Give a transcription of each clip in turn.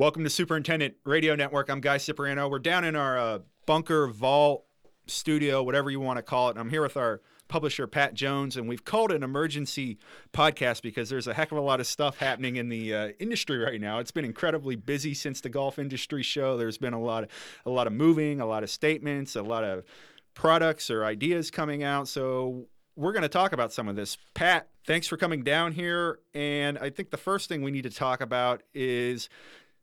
Welcome to Superintendent Radio Network. I'm Guy Cipriano. We're down in our bunker, vault, studio, whatever you want to call it. And I'm here with our publisher, Pat Jones, and we've called it an emergency podcast because there's a heck of a lot of stuff happening in the industry right now. It's been incredibly busy since the golf industry show. There's been a lot of moving, a lot of statements, a lot of products or ideas coming out. So we're going to talk about some of this. Pat, thanks for coming down here. And I think the first thing we need to talk about is...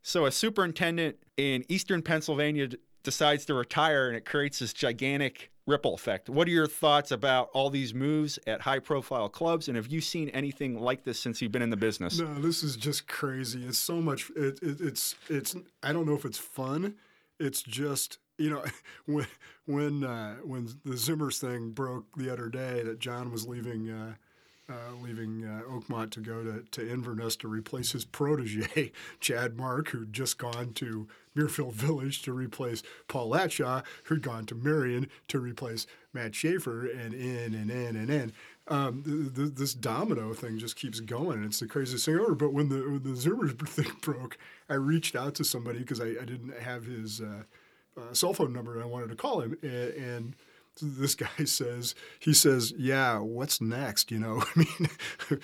So a superintendent in Eastern Pennsylvania decides to retire, and it creates this gigantic ripple effect. What are your thoughts about all these moves at high-profile clubs, and have you seen anything like this since you've been in the business? No, this is just crazy. It's so much. It's I don't know if it's fun. It's just, you know, when the Zimmers thing broke the other day that John was leaving. Leaving Oakmont to go to Inverness to replace his protege, Chad Mark, who'd just gone to Mirfield Village to replace Paul Latshaw, who'd gone to Marion to replace Matt Schaefer, and in. This domino thing just keeps going, and it's the craziest thing ever. But when the Zerber thing broke, I reached out to somebody because I didn't have his cell phone number, and I wanted to call him, and this guy says, yeah, what's next? You know, I mean,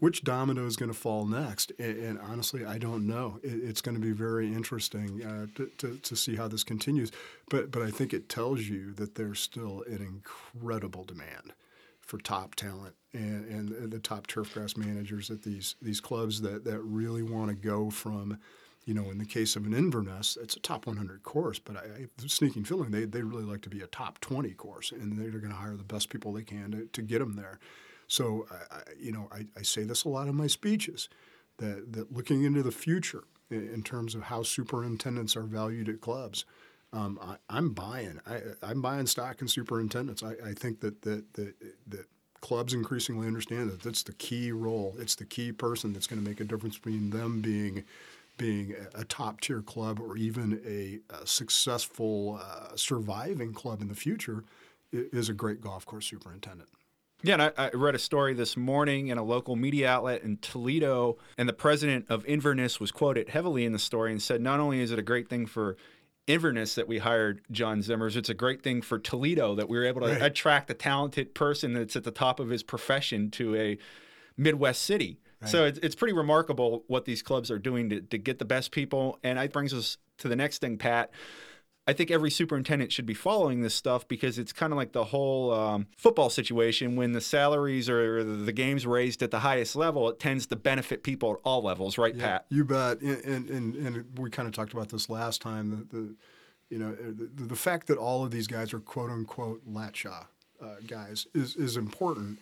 which domino is going to fall next? And honestly, I don't know. It's going to be very interesting to see how this continues. But I think it tells you that there's still an incredible demand for top talent and the top turfgrass managers at these clubs that really want to go from, you know, in the case of an Inverness, it's a top 100 course, but I sneaking feeling they really like to be a top 20 course, and they're going to hire the best people they can to get them there. So, I say this a lot in my speeches, that looking into the future in terms of how superintendents are valued at clubs, I'm buying. I'm buying stock in superintendents. I think that clubs increasingly understand that that's the key role. It's the key person that's going to make a difference between them being a top-tier club or even a successful surviving club in the future is a great golf course superintendent. Yeah, and I read a story this morning in a local media outlet in Toledo, and the president of Inverness was quoted heavily in the story and said, not only is it a great thing for Inverness that we hired John Zimmers, it's a great thing for Toledo that we were able to attract a talented person that's at the top of his profession to a Midwest city. Right. So it's pretty remarkable what these clubs are doing to get the best people. And that brings us to the next thing, Pat. I think every superintendent should be following this stuff because it's kind of like the whole football situation. When the salaries or the game's raised at the highest level, it tends to benefit people at all levels, right, yeah, Pat? You bet. And we kind of talked about this last time, the fact that all of these guys are quote-unquote Latshaw guys is important.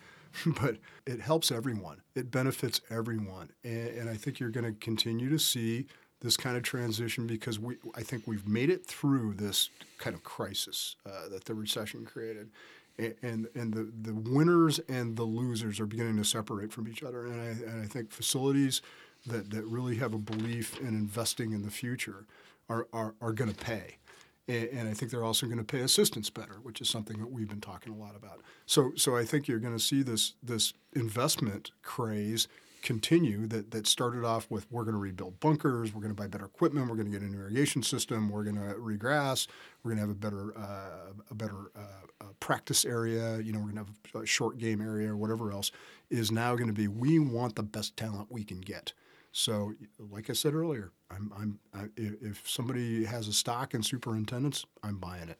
But it helps everyone. It benefits everyone. And I think you're going to continue to see this kind of transition because I think we've made it through this kind of crisis that the recession created. And the winners and the losers are beginning to separate from each other. And I think facilities that really have a belief in investing in the future are going to pay. And I think they're also going to pay assistants better, which is something that we've been talking a lot about. So I think you're going to see this investment craze continue that started off with we're going to rebuild bunkers, we're going to buy better equipment, we're going to get an irrigation system, we're going to regrass, we're going to have a better practice area, you know, we're going to have a short game area or whatever else, is now going to be we want the best talent we can get. So, like I said earlier, if somebody has a stock in superintendents, I'm buying it.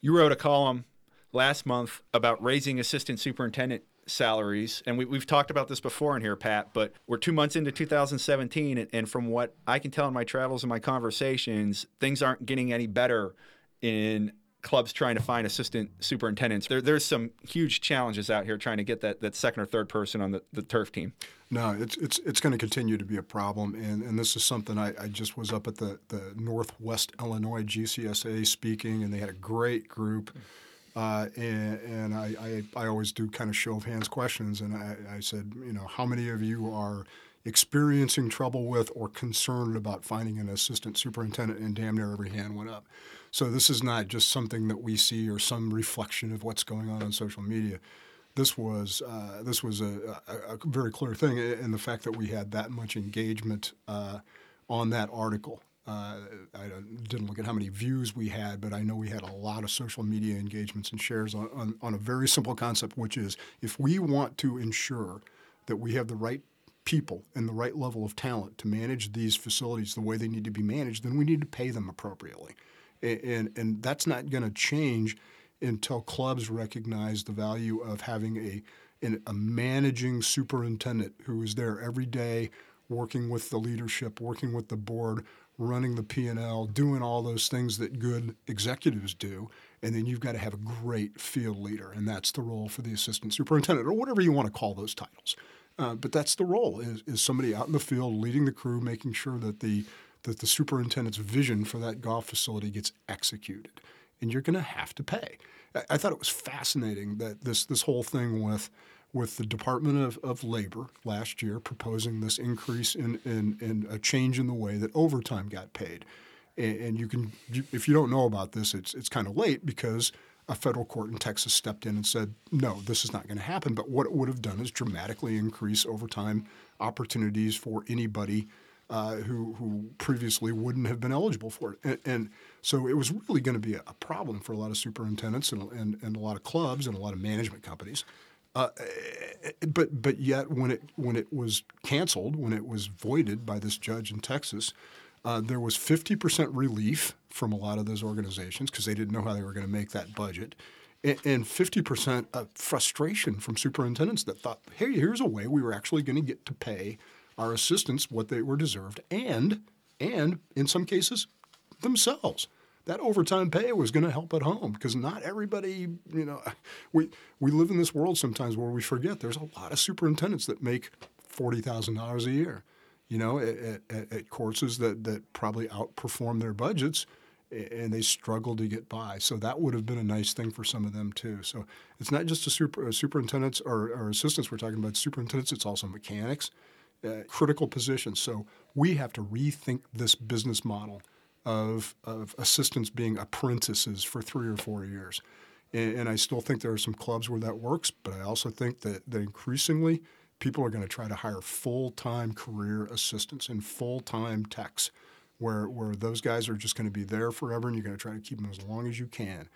You wrote a column last month about raising assistant superintendent salaries, and we've talked about this before in here, Pat, but we're 2 months into 2017, and from what I can tell in my travels and my conversations, things aren't getting any better in clubs trying to find assistant superintendents. There's some huge challenges out here trying to get that second or third person on the turf team. No, it's going to continue to be a problem, and this is something I just was up at the Northwest Illinois GCSA speaking, and they had a great group, and I always do kind of show of hands questions, and I said, you know, how many of you are experiencing trouble with or concerned about finding an assistant superintendent, and damn near every hand went up. So this is not just something that we see or some reflection of what's going on social media. This was a very clear thing, and the fact that we had that much engagement on that article. I didn't look at how many views we had, but I know we had a lot of social media engagements and shares on a very simple concept, which is if we want to ensure that we have the right people and the right level of talent to manage these facilities the way they need to be managed, then we need to pay them appropriately. And that's not going to change until clubs recognize the value of having a managing superintendent who is there every day working with the leadership, working with the board, running the P&L, doing all those things that good executives do, and then you've got to have a great field leader, and that's the role for the assistant superintendent or whatever you want to call those titles. But that's the role, is somebody out in the field leading the crew, making sure that the superintendent's vision for that golf facility gets executed, and you're going to have to pay. I thought it was fascinating that this whole thing with the Department of Labor last year proposing this increase in a change in the way that overtime got paid. And you can, if you don't know about this, it's kind of late because a federal court in Texas stepped in and said, no, this is not going to happen. But what it would have done is dramatically increase overtime opportunities for anybody who previously wouldn't have been eligible for it. And so it was really going to be a problem for a lot of superintendents and a lot of clubs and a lot of management companies. But yet when it was canceled, when it was voided by this judge in Texas, there was 50% relief from a lot of those organizations because they didn't know how they were going to make that budget, and 50% of frustration from superintendents that thought, hey, here's a way we were actually going to get to pay our assistants what they were deserved, and in some cases themselves. That overtime pay was going to help at home because not everybody, we live in this world sometimes where we forget there's a lot of superintendents that make $40,000 a year, at courses that probably outperform their budgets, and they struggle to get by. So that would have been a nice thing for some of them too. So it's not just superintendents or assistants we're talking about. Superintendents, it's also mechanics, critical positions. So we have to rethink this business model of assistants being apprentices for 3 or 4 years. And I still think there are some clubs where that works, but I also think that increasingly people are going to try to hire full-time career assistants and full-time techs where those guys are just going to be there forever and you're going to try to keep them as long as you can.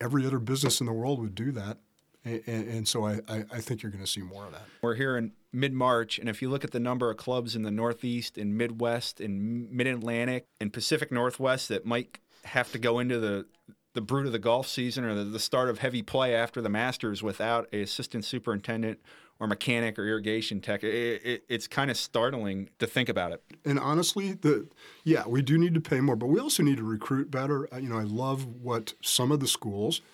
Every other business in the world would do that. And so I think you're going to see more of that. We're here in mid-March, and if you look at the number of clubs in the Northeast and Midwest and Mid-Atlantic and Pacific Northwest that might have to go into the brunt of the golf season or the start of heavy play after the Masters without an assistant superintendent or mechanic or irrigation tech, it's kind of startling to think about it. And honestly, we do need to pay more, but we also need to recruit better. I love what some of the schools –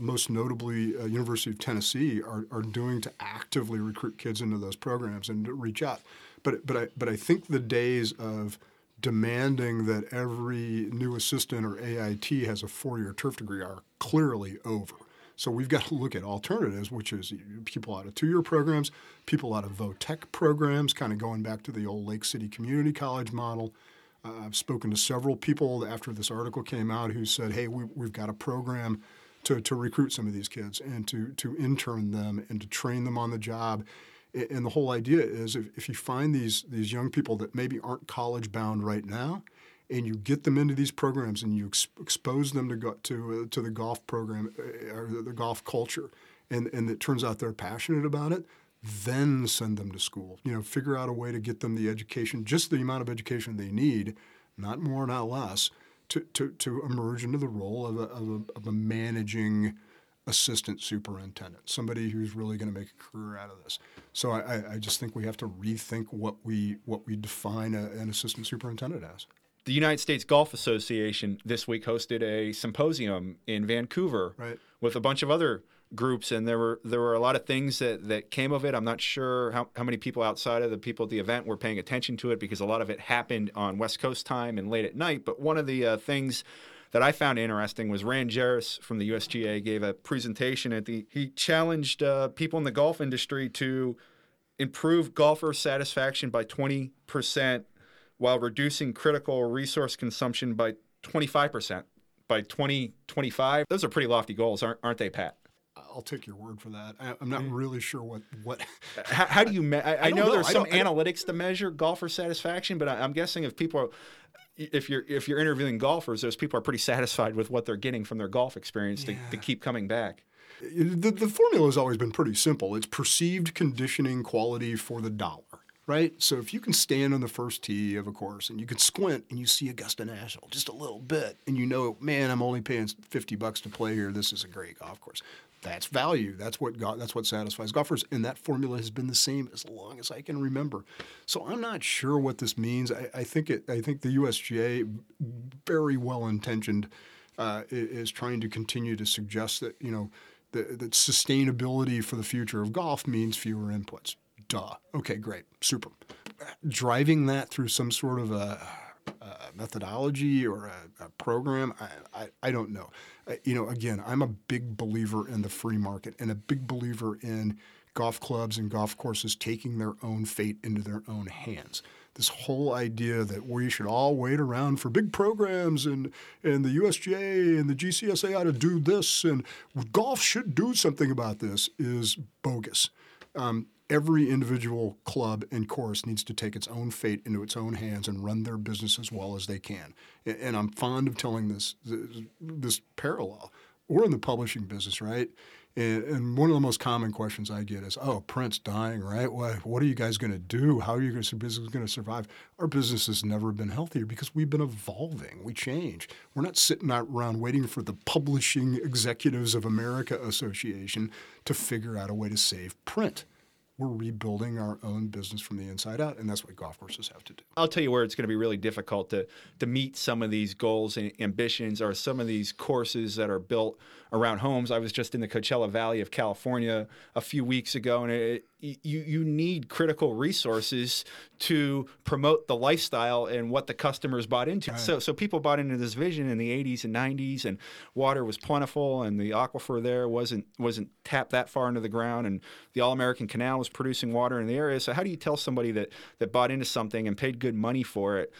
most notably University of Tennessee are doing to actively recruit kids into those programs and to reach out. But I think the days of demanding that every new assistant or AIT has a 4-year turf degree are clearly over. So we've got to look at alternatives, which is people out of 2-year programs, people out of VOTEC programs, kind of going back to the old Lake City Community College model. I've spoken to several people after this article came out who said, hey, we've got a program to recruit some of these kids and to intern them and to train them on the job. And the whole idea is if you find these young people that maybe aren't college-bound right now and you get them into these programs and you expose them to the golf program or the golf culture and it turns out they're passionate about it, then send them to school. Figure out a way to get them the education, just the amount of education they need, not more, not less, to emerge into the role of a managing assistant superintendent, somebody who's really going to make a career out of this. So I just think we have to rethink what we define an assistant superintendent as. The United States Golf Association this week hosted a symposium in Vancouver with a bunch of other groups, and there were a lot of things that came of it. I'm not sure how many people outside of the people at the event were paying attention to it because a lot of it happened on West Coast time and late at night. But one of the things that I found interesting was Ran Jarris from the USGA gave a presentation he challenged people in the golf industry to improve golfer satisfaction by 20% while reducing critical resource consumption by 25% by 2025. Those are pretty lofty goals, aren't they, Pat? I'll take your word for that. I'm not really sure what. How do you? I know there's some analytics to measure golfer satisfaction, but I'm guessing if people are, if you're interviewing golfers, those people are pretty satisfied with what they're getting from their golf experience to keep coming back. The formula has always been pretty simple. It's perceived conditioning quality for the dollar. Right? So if you can stand on the first tee of a course and you can squint and you see Augusta National just a little bit and you know, man, I'm only paying $50 to play here. This is a great golf course. That's value. That's what satisfies golfers. And that formula has been the same as long as I can remember. So I'm not sure what this means. I think the USGA, very well-intentioned, is trying to continue to suggest that, you know, that sustainability for the future of golf means fewer inputs. Duh. Okay, great. Super. Driving that through some sort of a methodology or a program, I don't know. Again, I'm a big believer in the free market and a big believer in golf clubs and golf courses taking their own fate into their own hands. This whole idea that we should all wait around for big programs and the USGA and the GCSA ought to do this and golf should do something about this is bogus. Every individual club and course needs to take its own fate into its own hands and run their business as well as they can. And I'm fond of telling this parallel. We're in the publishing business, right? And one of the most common questions I get is, oh, print's dying, right? What are you guys going to do? How are your business going to survive? Our business has never been healthier because we've been evolving. We change. We're not sitting out around waiting for the Publishing Executives of America Association to figure out a way to save print. We're rebuilding our own business from the inside out, and that's what golf courses have to do. I'll tell you where it's going to be really difficult to meet some of these goals and ambitions are some of these courses that are built around homes. I was just in the Coachella Valley of California a few weeks ago, and you need critical resources to promote the lifestyle and what the customers bought into. Right. So people bought into this vision in the 80s and 90s, and water was plentiful, and the aquifer there wasn't tapped that far into the ground, and the All-American Canal was producing water in the area. So how do you tell somebody that bought into something and paid good money for it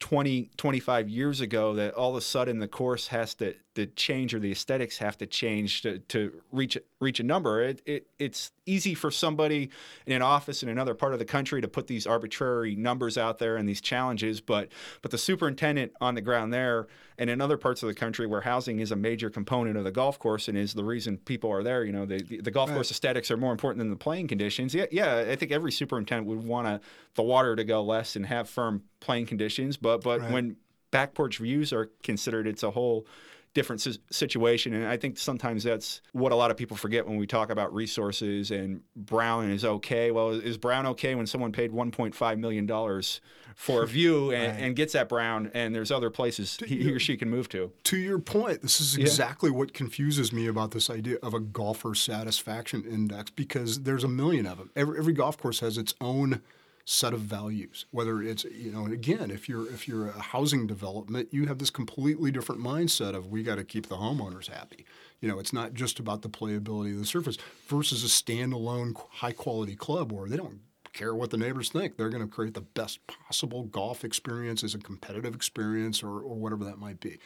20, 25 years ago that all of a sudden the course has to change or the aesthetics have to change to reach a number? It's easy for somebody in an office in another part of the country to put these arbitrary numbers out there and these challenges, but the superintendent on the ground there and in other parts of the country where housing is a major component of the golf course and is the reason people are there, you know, the golf course aesthetics are more important than the playing conditions. Yeah, I think every superintendent would want the water to go less and have firm playing conditions, but when back porch views are considered, it's a whole different situation. And I think sometimes that's what a lot of people forget when we talk about resources and brown is okay. Well, is brown okay when someone paid $1.5 million for a view and gets that brown and there's other places he or she can move to? To your point, this is exactly what confuses me about this idea of a golfer satisfaction index, because there's a million of them. Every golf course has its own set of values, whether it's, you know, and again, if you're a housing development, you have this completely different mindset of we got to keep the homeowners happy. You know, it's not just about the playability of the surface versus a standalone high quality club where they don't care what the neighbors think. They're going to create the best possible golf experience as a competitive experience or whatever that might be.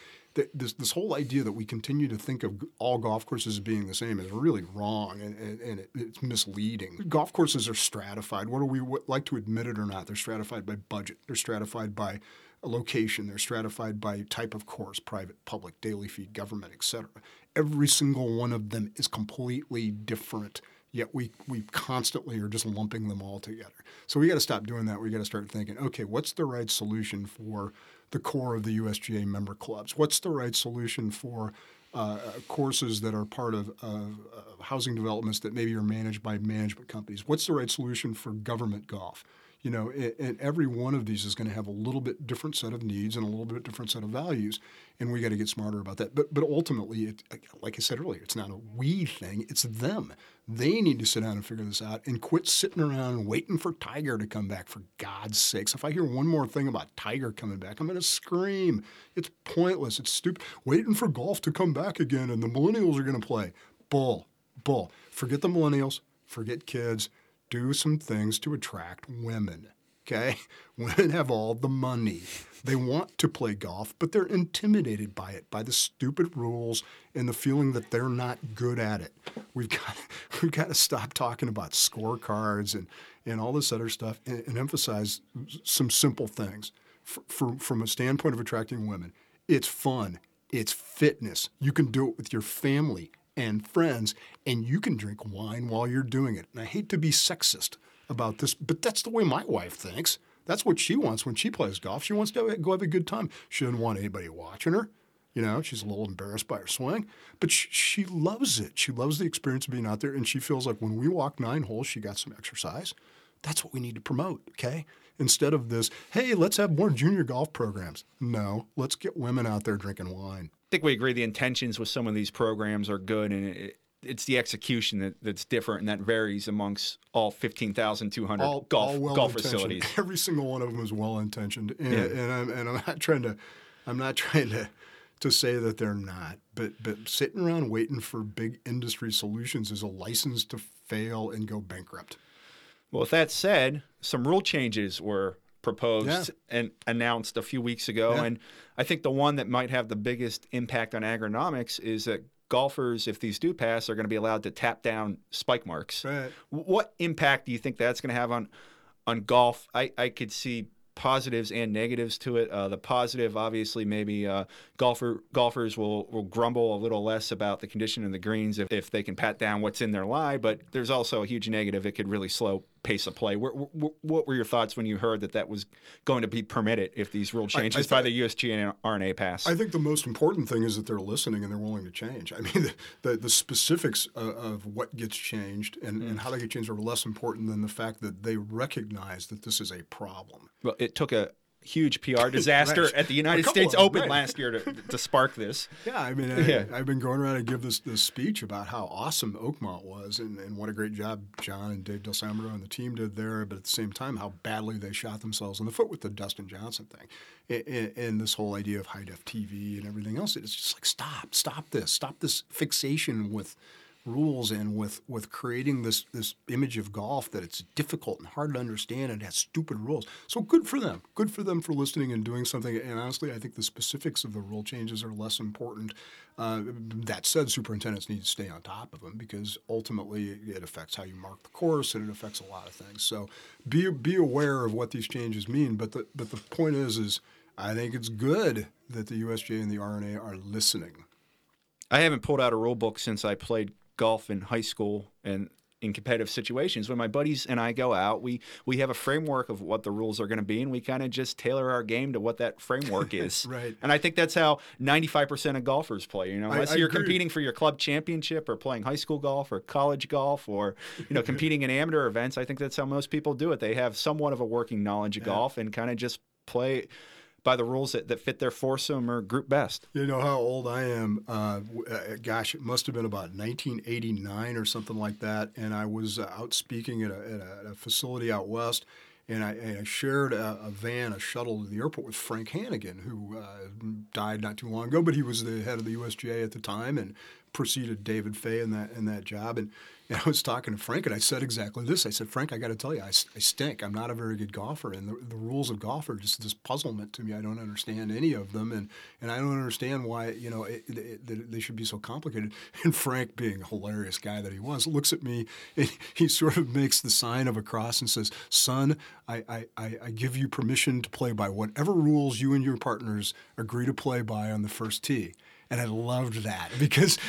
This whole idea that we continue to think of all golf courses as being the same is really wrong, and it's misleading. Golf courses are stratified. Whether we like to admit it or not, they're stratified by budget. They're stratified by location. They're stratified by type of course, private, public, daily fee, government, et cetera. Every single one of them is completely different, yet we constantly are just lumping them all together. So we got to stop doing that. We got to start thinking, okay, what's the right solution for the core of the USGA member clubs? What's the right solution for courses that are part of housing developments that maybe are managed by management companies? What's the right solution for government golf? You know, and every one of these is going to have a little bit different set of needs and a little bit different set of values, and we got to get smarter about that. But ultimately, like I said earlier, it's not a we thing. It's them. They need to sit down and figure this out and quit sitting around waiting for Tiger to come back, for God's sakes. If I hear one more thing about Tiger coming back, I'm going to scream. It's pointless. It's stupid. Waiting for golf to come back again, and the millennials are going to play. Bull. Forget the millennials. Forget kids. Do some things to attract women. okay? Women have all the money. They want to play golf, but they're intimidated by it, by the stupid rules and the feeling that they're not good at it. We've got to stop talking about scorecards and all this other stuff and emphasize some simple things. From a standpoint of attracting women, it's fun. It's fitness. You can do it with your family and friends, and you can drink wine while you're doing it. And I hate to be sexist about this, but that's the way my wife thinks. That's what she wants when she plays golf. She wants to go have a good time. She doesn't want anybody watching her. You know, she's a little embarrassed by her swing, but she loves it. She loves the experience of being out there, and she feels like when we walk 9 holes, she got some exercise. That's what we need to promote, okay? Instead of this, hey, let's have more junior golf programs. No, let's get women out there drinking wine. I think we agree the intentions with some of these programs are good, and it's the execution that's different, and that varies amongst all 15,200 golf facilities. Every single one of them is well-intentioned, and I'm not trying to say that they're not, but sitting around waiting for big industry solutions is a license to fail and go bankrupt. Well, with that said, some rule changes were proposed and announced a few weeks ago, and I think the one that might have the biggest impact on agronomics is that golfers, if these do pass, are going to be allowed to tap down spike marks. Right. What impact do you think that's going to have on golf? I could see positives and negatives to it. The positive, obviously, maybe golfers will grumble a little less about the condition of the greens if they can pat down what's in their lie, but there's also a huge negative. It could really slow pace of play. What were your thoughts when you heard that was going to be permitted if these rule changes by the USGA and RNA pass? I think the most important thing is that they're listening and they're willing to change. I mean, the specifics of what gets changed and how they get changed are less important than the fact that they recognize that this is a problem. Well, it took a huge PR disaster at the United States Open last year to spark this. Yeah, I mean, I've been going around and give this speech about how awesome Oakmont was and what a great job John and Dave Del Samuero and the team did there, but at the same time, how badly they shot themselves in the foot with the Dustin Johnson thing. And this whole idea of high-def TV and everything else, it's just like, stop this fixation with rules and with creating this image of golf that it's difficult and hard to understand and has stupid rules. So good for them. Good for them for listening and doing something. And honestly, I think the specifics of the rule changes are less important. That said, superintendents need to stay on top of them because ultimately it affects how you mark the course and it affects a lot of things. So be aware of what these changes mean. But the point is I think it's good that the USGA and the RNA are listening. I haven't pulled out a rule book since I played golf in high school and in competitive situations. When my buddies and I go out, we have a framework of what the rules are going to be, and we kind of just tailor our game to what that framework is. Right. And I think that's how 95% of golfers play. You know, unless you're competing for your club championship or playing high school golf or college golf or, you know, competing in amateur events, I think that's how most people do it. They have somewhat of a working knowledge of golf and kind of just play by the rules that fit their foursome or group best. You know how old I am. Gosh, it must have been about 1989 or something like that. And I was out speaking at a facility out west, and I shared a van, a shuttle to the airport with Frank Hannigan, who died not too long ago, but he was the head of the USGA at the time and preceded David Fay in that job. And I was talking to Frank, and I said exactly this. I said, Frank, I got to tell you, I stink. I'm not a very good golfer, and the rules of golf are just this puzzlement to me. I don't understand any of them, and I don't understand why, you know, they should be so complicated. And Frank, being a hilarious guy that he was, looks at me, and he sort of makes the sign of a cross and says, son, I give you permission to play by whatever rules you and your partners agree to play by on the first tee. And I loved that because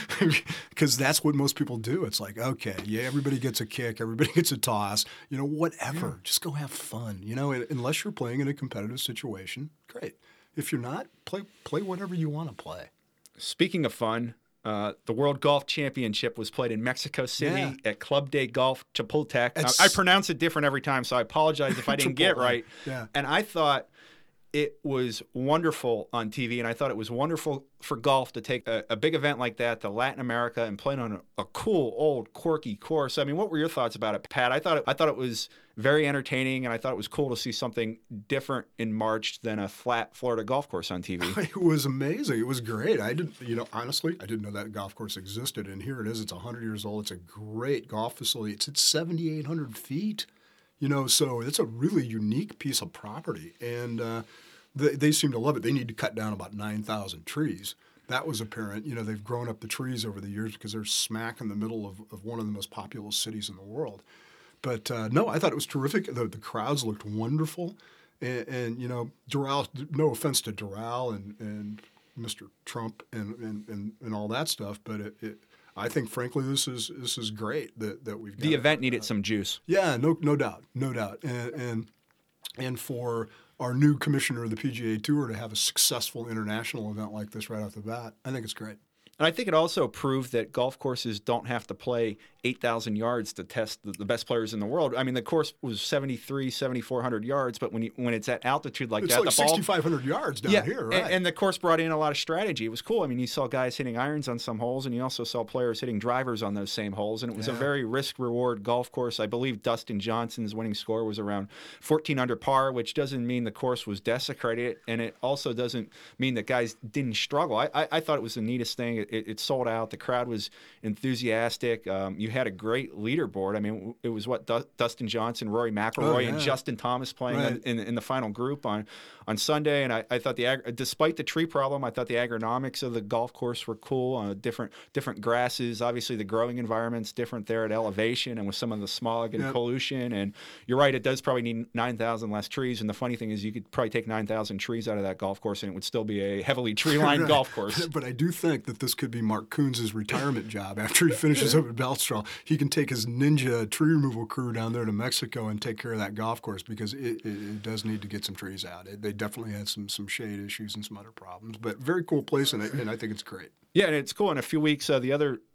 that's what most people do. It's like, okay, yeah, everybody gets a kick, everybody gets a toss, you know, whatever. Yeah. Just go have fun, you know, unless you're playing in a competitive situation, great. If you're not, play whatever you want to play. Speaking of fun, the World Golf Championship was played in Mexico City at Club de Golf Chapultepec. I pronounce it different every time, so I apologize if I didn't get it right. Yeah. And I thought it was wonderful on TV, and I thought it was wonderful for golf to take a big event like that to Latin America and play on a cool, old, quirky course. I mean, what were your thoughts about it, Pat? I thought it was very entertaining, and I thought it was cool to see something different in March than a flat Florida golf course on TV. It was amazing. It was great. I didn't know that golf course existed, and here it is. It's 100 years old. It's a great golf facility. It's at 7,800 feet. You know, so it's a really unique piece of property, and they seem to love it. They need to cut down about 9,000 trees. That was apparent. You know, they've grown up the trees over the years because they're smack in the middle of one of the most populous cities in the world. But no, I thought it was terrific. The crowds looked wonderful. And you know, Doral, no offense to Doral and Mr. Trump and all that stuff, but I think, frankly, this is great that we've got. The event needed some juice. Yeah, no doubt. And for our new commissioner of the PGA Tour to have a successful international event like this right off the bat, I think it's great. And I think it also proved that golf courses don't have to play 8,000 yards to test the best players in the world. I mean, the course was 7,400 yards, but when it's at altitude like that, it's like 6,500 yards down here, right? And the course brought in a lot of strategy. It was cool. I mean, you saw guys hitting irons on some holes, and you also saw players hitting drivers on those same holes, and it was a very risk-reward golf course. I believe Dustin Johnson's winning score was around 14 under par, which doesn't mean the course was desecrated, and it also doesn't mean that guys didn't struggle. I thought it was the neatest thing. It sold out. The crowd was enthusiastic. You had a great leaderboard. I mean, it was Dustin Johnson, Rory McIlroy, and Justin Thomas playing in the final group on Sunday. And I thought despite the tree problem, I thought the agronomics of the golf course were cool. Different grasses. Obviously, the growing environment's different there at elevation and with some of the smog and pollution. And you're right, it does probably need 9,000 less trees. And the funny thing is, you could probably take 9,000 trees out of that golf course, and it would still be a heavily tree-lined golf course. But I do think that this could be Mark Koons' retirement job after he finishes up at Beltstraw. He can take his ninja tree removal crew down there to Mexico and take care of that golf course, because it does need to get some trees out. They definitely had some shade issues and some other problems, but very cool place, and I think it's great. Yeah, and it's cool. In a few weeks,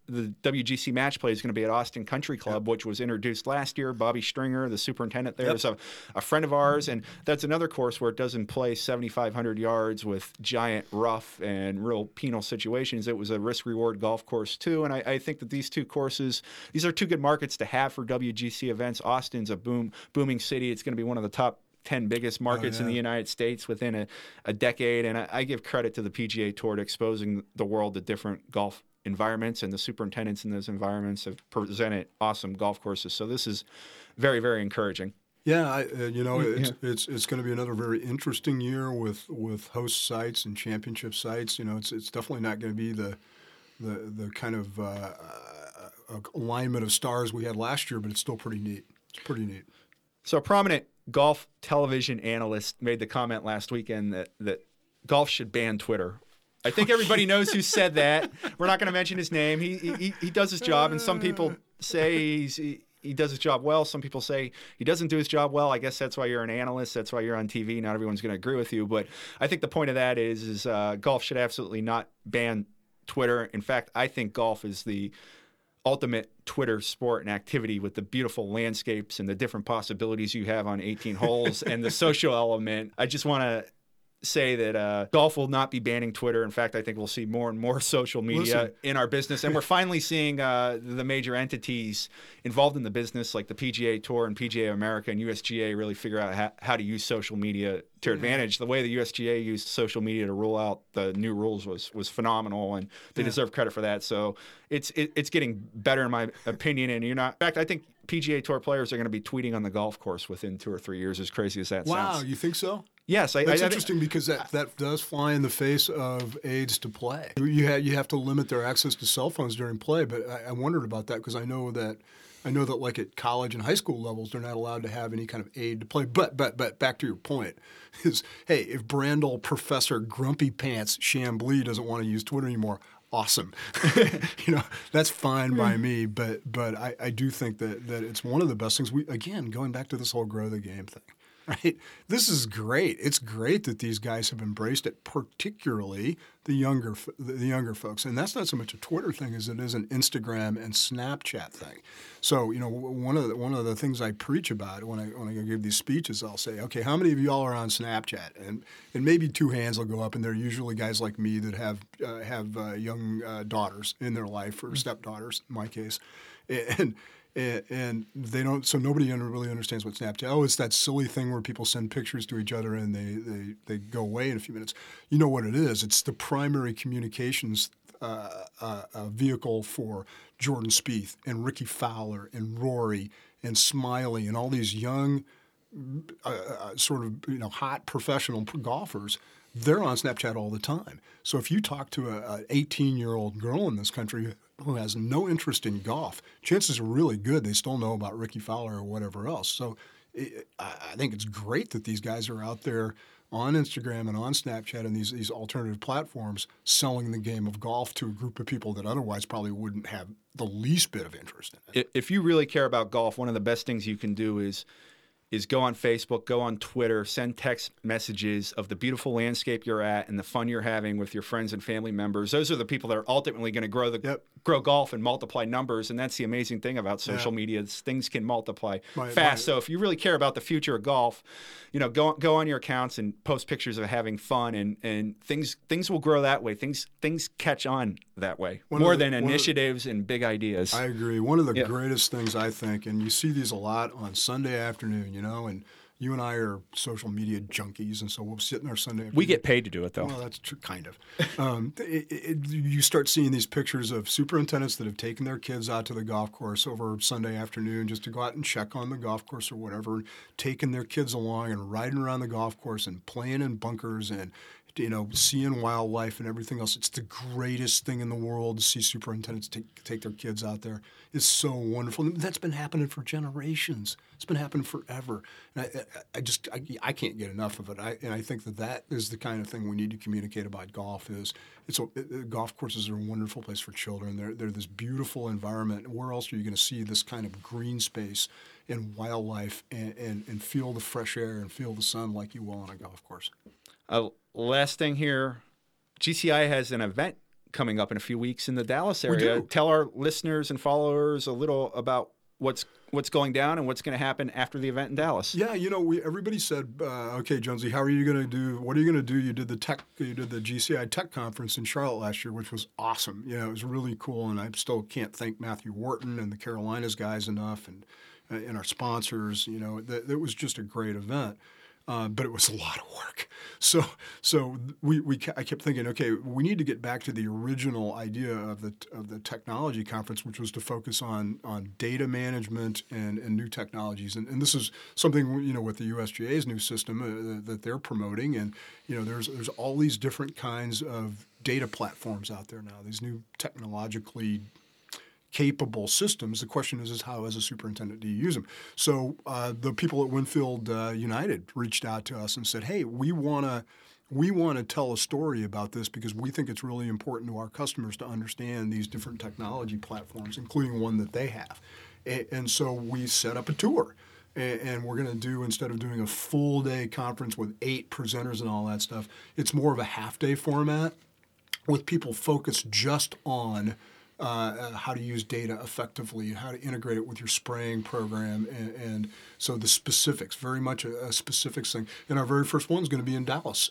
the WGC match play is going to be at Austin Country Club, which was introduced last year. Bobby Stringer, the superintendent there, is a friend of ours. And that's another course where it doesn't play 7,500 yards with giant rough and real penal situations. It was a risk-reward golf course, too. And I think that these two courses, these are two good markets to have for WGC events. Austin's a booming city. It's going to be one of the top 10 biggest markets in the United States within a decade. And I give credit to the PGA Tour to exposing the world to different golf environments, and the superintendents in those environments have presented awesome golf courses. So this is very, very encouraging. Yeah, it's going to be another very interesting year with host sites and championship sites. You know, it's definitely not going to be the kind of alignment of stars we had last year, but it's still pretty neat. It's pretty neat. So a prominent golf television analyst made the comment last weekend that golf should ban Twitter. I think everybody knows who said that. We're not going to mention his name. He does his job, and some people say he does his job well. Some people say he doesn't do his job well. I guess that's why you're an analyst. That's why you're on TV. Not everyone's going to agree with you. But I think the point of that is golf should absolutely not ban Twitter. In fact, I think golf is the ultimate Twitter sport and activity, with the beautiful landscapes and the different possibilities you have on 18 holes and the social element. I just want to say that golf will not be banning Twitter. In fact, I think we'll see more and more social media in our business. And we're finally seeing the major entities involved in the business, like the PGA Tour and PGA America and USGA, really figure out how to use social media to advantage. The way the USGA used social media to roll out the new rules was phenomenal, and they deserve credit for that. So it's getting better, in my opinion. And in fact, I think PGA Tour players are going to be tweeting on the golf course within 2 or 3 years, as crazy as that sounds. Wow, you think so? Yes. That's interesting, because that does fly in the face of aids to play. You have to limit their access to cell phones during play, but I wondered about that, because I know that like at college and high school levels, they're not allowed to have any kind of aid to play. But back to your point is, hey, if Brandel Professor Grumpy Pants Chamblee doesn't want to use Twitter anymore, awesome. You know, that's fine by me, but I do think that it's one of the best things. Again, going back to this whole grow the game thing. Right? This is great. It's great that these guys have embraced it, particularly the younger folks. And that's not so much a Twitter thing as it is an Instagram and Snapchat thing. So, you know, one of the things I preach about when I give these speeches, I'll say, okay, how many of y'all are on Snapchat? And maybe two hands will go up, and they're usually guys like me that have young daughters in their life, or stepdaughters in my case. And they don't, so nobody really understands what Snapchat. Oh, it's that silly thing where people send pictures to each other and they go away in a few minutes. You know what it is? It's the primary communications vehicle for Jordan Spieth and Ricky Fowler and Rory and Smiley and all these young, sort of, you know, hot professional golfers, they're on Snapchat all the time. So if you talk to an 18-year-old girl in this country who has no interest in golf, chances are really good they still know about Ricky Fowler or whatever else. So I think it's great that these guys are out there on Instagram and on Snapchat and these alternative platforms selling the game of golf to a group of people that otherwise probably wouldn't have the least bit of interest in it. If you really care about golf, one of the best things you can do is go on Facebook, go on Twitter, send text messages of the beautiful landscape you're at and the fun you're having with your friends and family members. Those are the people that are ultimately going to grow the grow golf and multiply numbers, and that's the amazing thing about social media is things can multiply fast. So if you really care about the future of golf, you know, go on your accounts and post pictures of having fun, and things will grow that way. Things catch on that way more than initiatives and big ideas. I agree. One of the greatest things, I think, and you see these a lot on Sunday afternoon, you know, and you and I are social media junkies, and so we'll sit in our Sunday. We get paid to do it, though. Well, that's true, kind of. You start seeing these pictures of superintendents that have taken their kids out to the golf course over Sunday afternoon just to go out and check on the golf course or whatever, taking their kids along and riding around the golf course and playing in bunkers and, you know, seeing wildlife and everything else. It's the greatest thing in the world to see superintendents take their kids out there. It's so wonderful. That's been happening for generations. It's been happening forever. And I just can't get enough of it. And I think that is the kind of thing we need to communicate about golf is golf courses are a wonderful place for children. They're this beautiful environment. Where else are you going to see this kind of green space and wildlife and feel the fresh air and feel the sun like you will on a golf course? Last thing here, GCI has an event coming up in a few weeks in the Dallas area. Tell our listeners and followers a little about what's going down and what's going to happen after the event in Dallas. Yeah, you know, everybody said, okay, Jonesy, how are you going to do? What are you going to do? You did the GCI Tech Conference in Charlotte last year, which was awesome. You know, it was really cool, and I still can't thank Matthew Wharton and the Carolinas guys enough, and our sponsors. You know, that was just a great event. But it was a lot of work. So I kept thinking, okay, we need to get back to the original idea of the technology conference, which was to focus on data management and new technologies. And this is something, you know, with the USGA's new system that they're promoting. And, you know, there's all these different kinds of data platforms out there now, these new technologically capable systems. The question is how, as a superintendent, do you use them? So the people at Winfield United reached out to us and said, hey, we want to tell a story about this because we think it's really important to our customers to understand these different technology platforms, including one that they have. And so we set up a tour. And we're going to do, instead of doing a full-day conference with 8 presenters and all that stuff, it's more of a half-day format with people focused just on how to use data effectively and how to integrate it with your spraying program. And so the specifics, very much a specifics thing. And our very first one is going to be in Dallas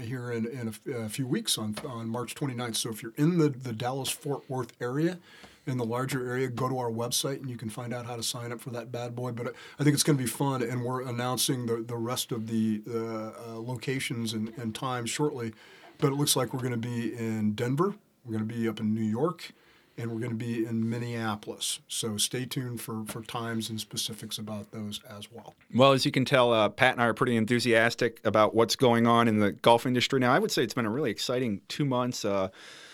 here in a few weeks on March 29th. So if you're in the Dallas-Fort Worth area, in the larger area, go to our website and you can find out how to sign up for that bad boy. But I think it's going to be fun, and we're announcing the rest of the locations and times shortly. But it looks like we're going to be in Denver. We're going to be up in New York. And we're going to be in Minneapolis. So stay tuned for times and specifics about those as well. Well, as you can tell, Pat and I are pretty enthusiastic about what's going on in the golf industry now. I would say it's been a really exciting 2 months.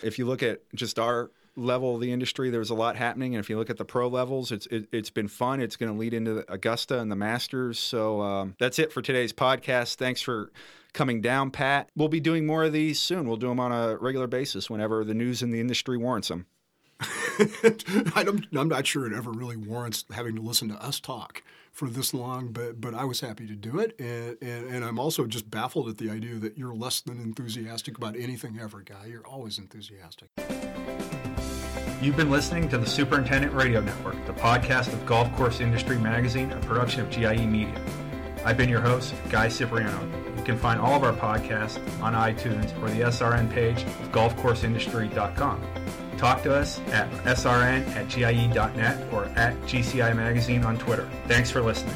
If you look at just our level of the industry, there's a lot happening. And if you look at the pro levels, it's been fun. It's going to lead into Augusta and the Masters. So that's it for today's podcast. Thanks for coming down, Pat. We'll be doing more of these soon. We'll do them on a regular basis whenever the news in the industry warrants them. I'm not sure it ever really warrants having to listen to us talk for this long, but I was happy to do it, and I'm also just baffled at the idea that you're less than enthusiastic about anything ever, Guy. You're always enthusiastic. You've been listening to the Superintendent Radio Network, the podcast of Golf Course Industry Magazine, a production of GIE Media. I've been your host, Guy Cipriano. You can find all of our podcasts on iTunes or the SRN page of golfcourseindustry.com. Talk to us at srn@gie.net or @GCI Magazine on Twitter. Thanks for listening.